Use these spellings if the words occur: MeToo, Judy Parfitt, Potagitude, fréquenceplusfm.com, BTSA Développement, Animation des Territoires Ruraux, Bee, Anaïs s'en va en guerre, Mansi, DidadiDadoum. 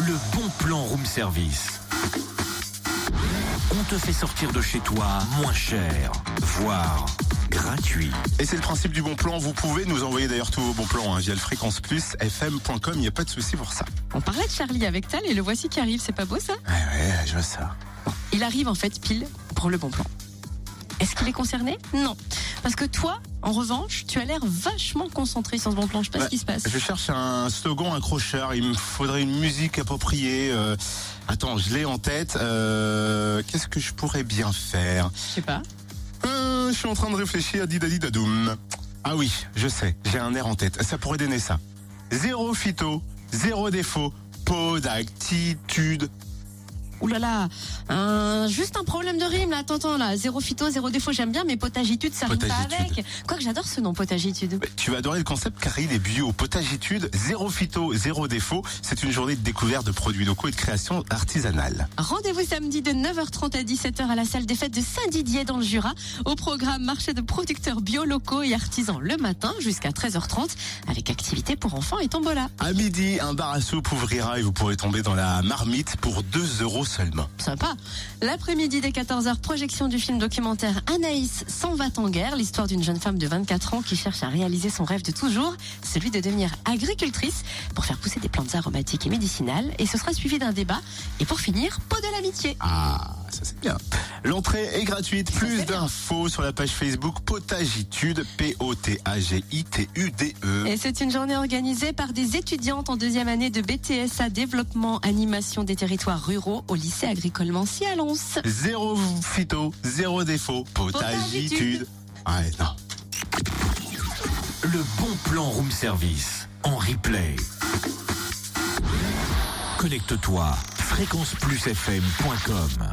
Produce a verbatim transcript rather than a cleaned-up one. le bon plan room service. On te fait sortir de chez toi moins cher, voire gratuit. Et c'est le principe du bon plan. Vous pouvez nous envoyer d'ailleurs tous vos bons plans hein, via le fréquence plus f m point com. Il n'y a pas de souci pour ça. On parlait de Charlie avec Tal et le voici qui arrive. C'est pas beau ça? Ouais, ouais, je vois ça. Il arrive en fait pile pour le bon plan. Est-ce qu'il est concerné? Non. Parce que toi, en revanche, tu as l'air vachement concentré sur ce bon plan. Je sais pas bah, ce qui se passe. Je cherche un slogan accrocheur. Il me faudrait une musique appropriée. Euh, attends, je l'ai en tête. Euh, qu'est-ce que je pourrais bien faire? Je sais pas. Euh, je suis en train de réfléchir à DidadiDadoum. Ah oui, je sais. J'ai un air en tête. Ça pourrait donner ça. Zéro phyto, zéro défaut, potagitude. Ouh là là, un, juste un problème de rime là, t'entends là, zéro phyto, zéro défaut, j'aime bien, mais potagitude, ça rime pas avec. Quoique j'adore ce nom, potagitude. Mais tu vas adorer le concept car il est bio. Potagitude, zéro phyto, zéro défaut, c'est une journée de découverte de produits locaux et de création artisanale. Rendez-vous samedi de neuf heures trente à dix-sept heures à la salle des fêtes de Saint-Didier dans le Jura, au programme marché de producteurs bio locaux et artisans le matin jusqu'à treize heures trente, avec activités pour enfants et tombola. À midi, un bar à soupe ouvrira et vous pourrez tomber dans la marmite pour deux euros. Seulement. Sympa. L'après-midi dès quatorze heures, projection du film documentaire Anaïs s'en va en guerre, l'histoire d'une jeune femme de vingt-quatre ans qui cherche à réaliser son rêve de toujours, celui de devenir agricultrice pour faire pousser des plantes aromatiques et médicinales. Et ce sera suivi d'un débat. Et pour finir, pot de l'amitié. Ah, ça c'est bien. L'entrée est gratuite. Plus d'infos sur la page Facebook Potagitude, P O T A G I T U D E. Et c'est une journée organisée par des étudiantes en deuxième année de B T S A Développement, Animation des Territoires Ruraux au lycée agricole Mansi à Lons. Zéro phyto, zéro défaut, potagitude. Ouais, non. Le bon plan room service en replay. Connecte-toi fréquence plus f m point com.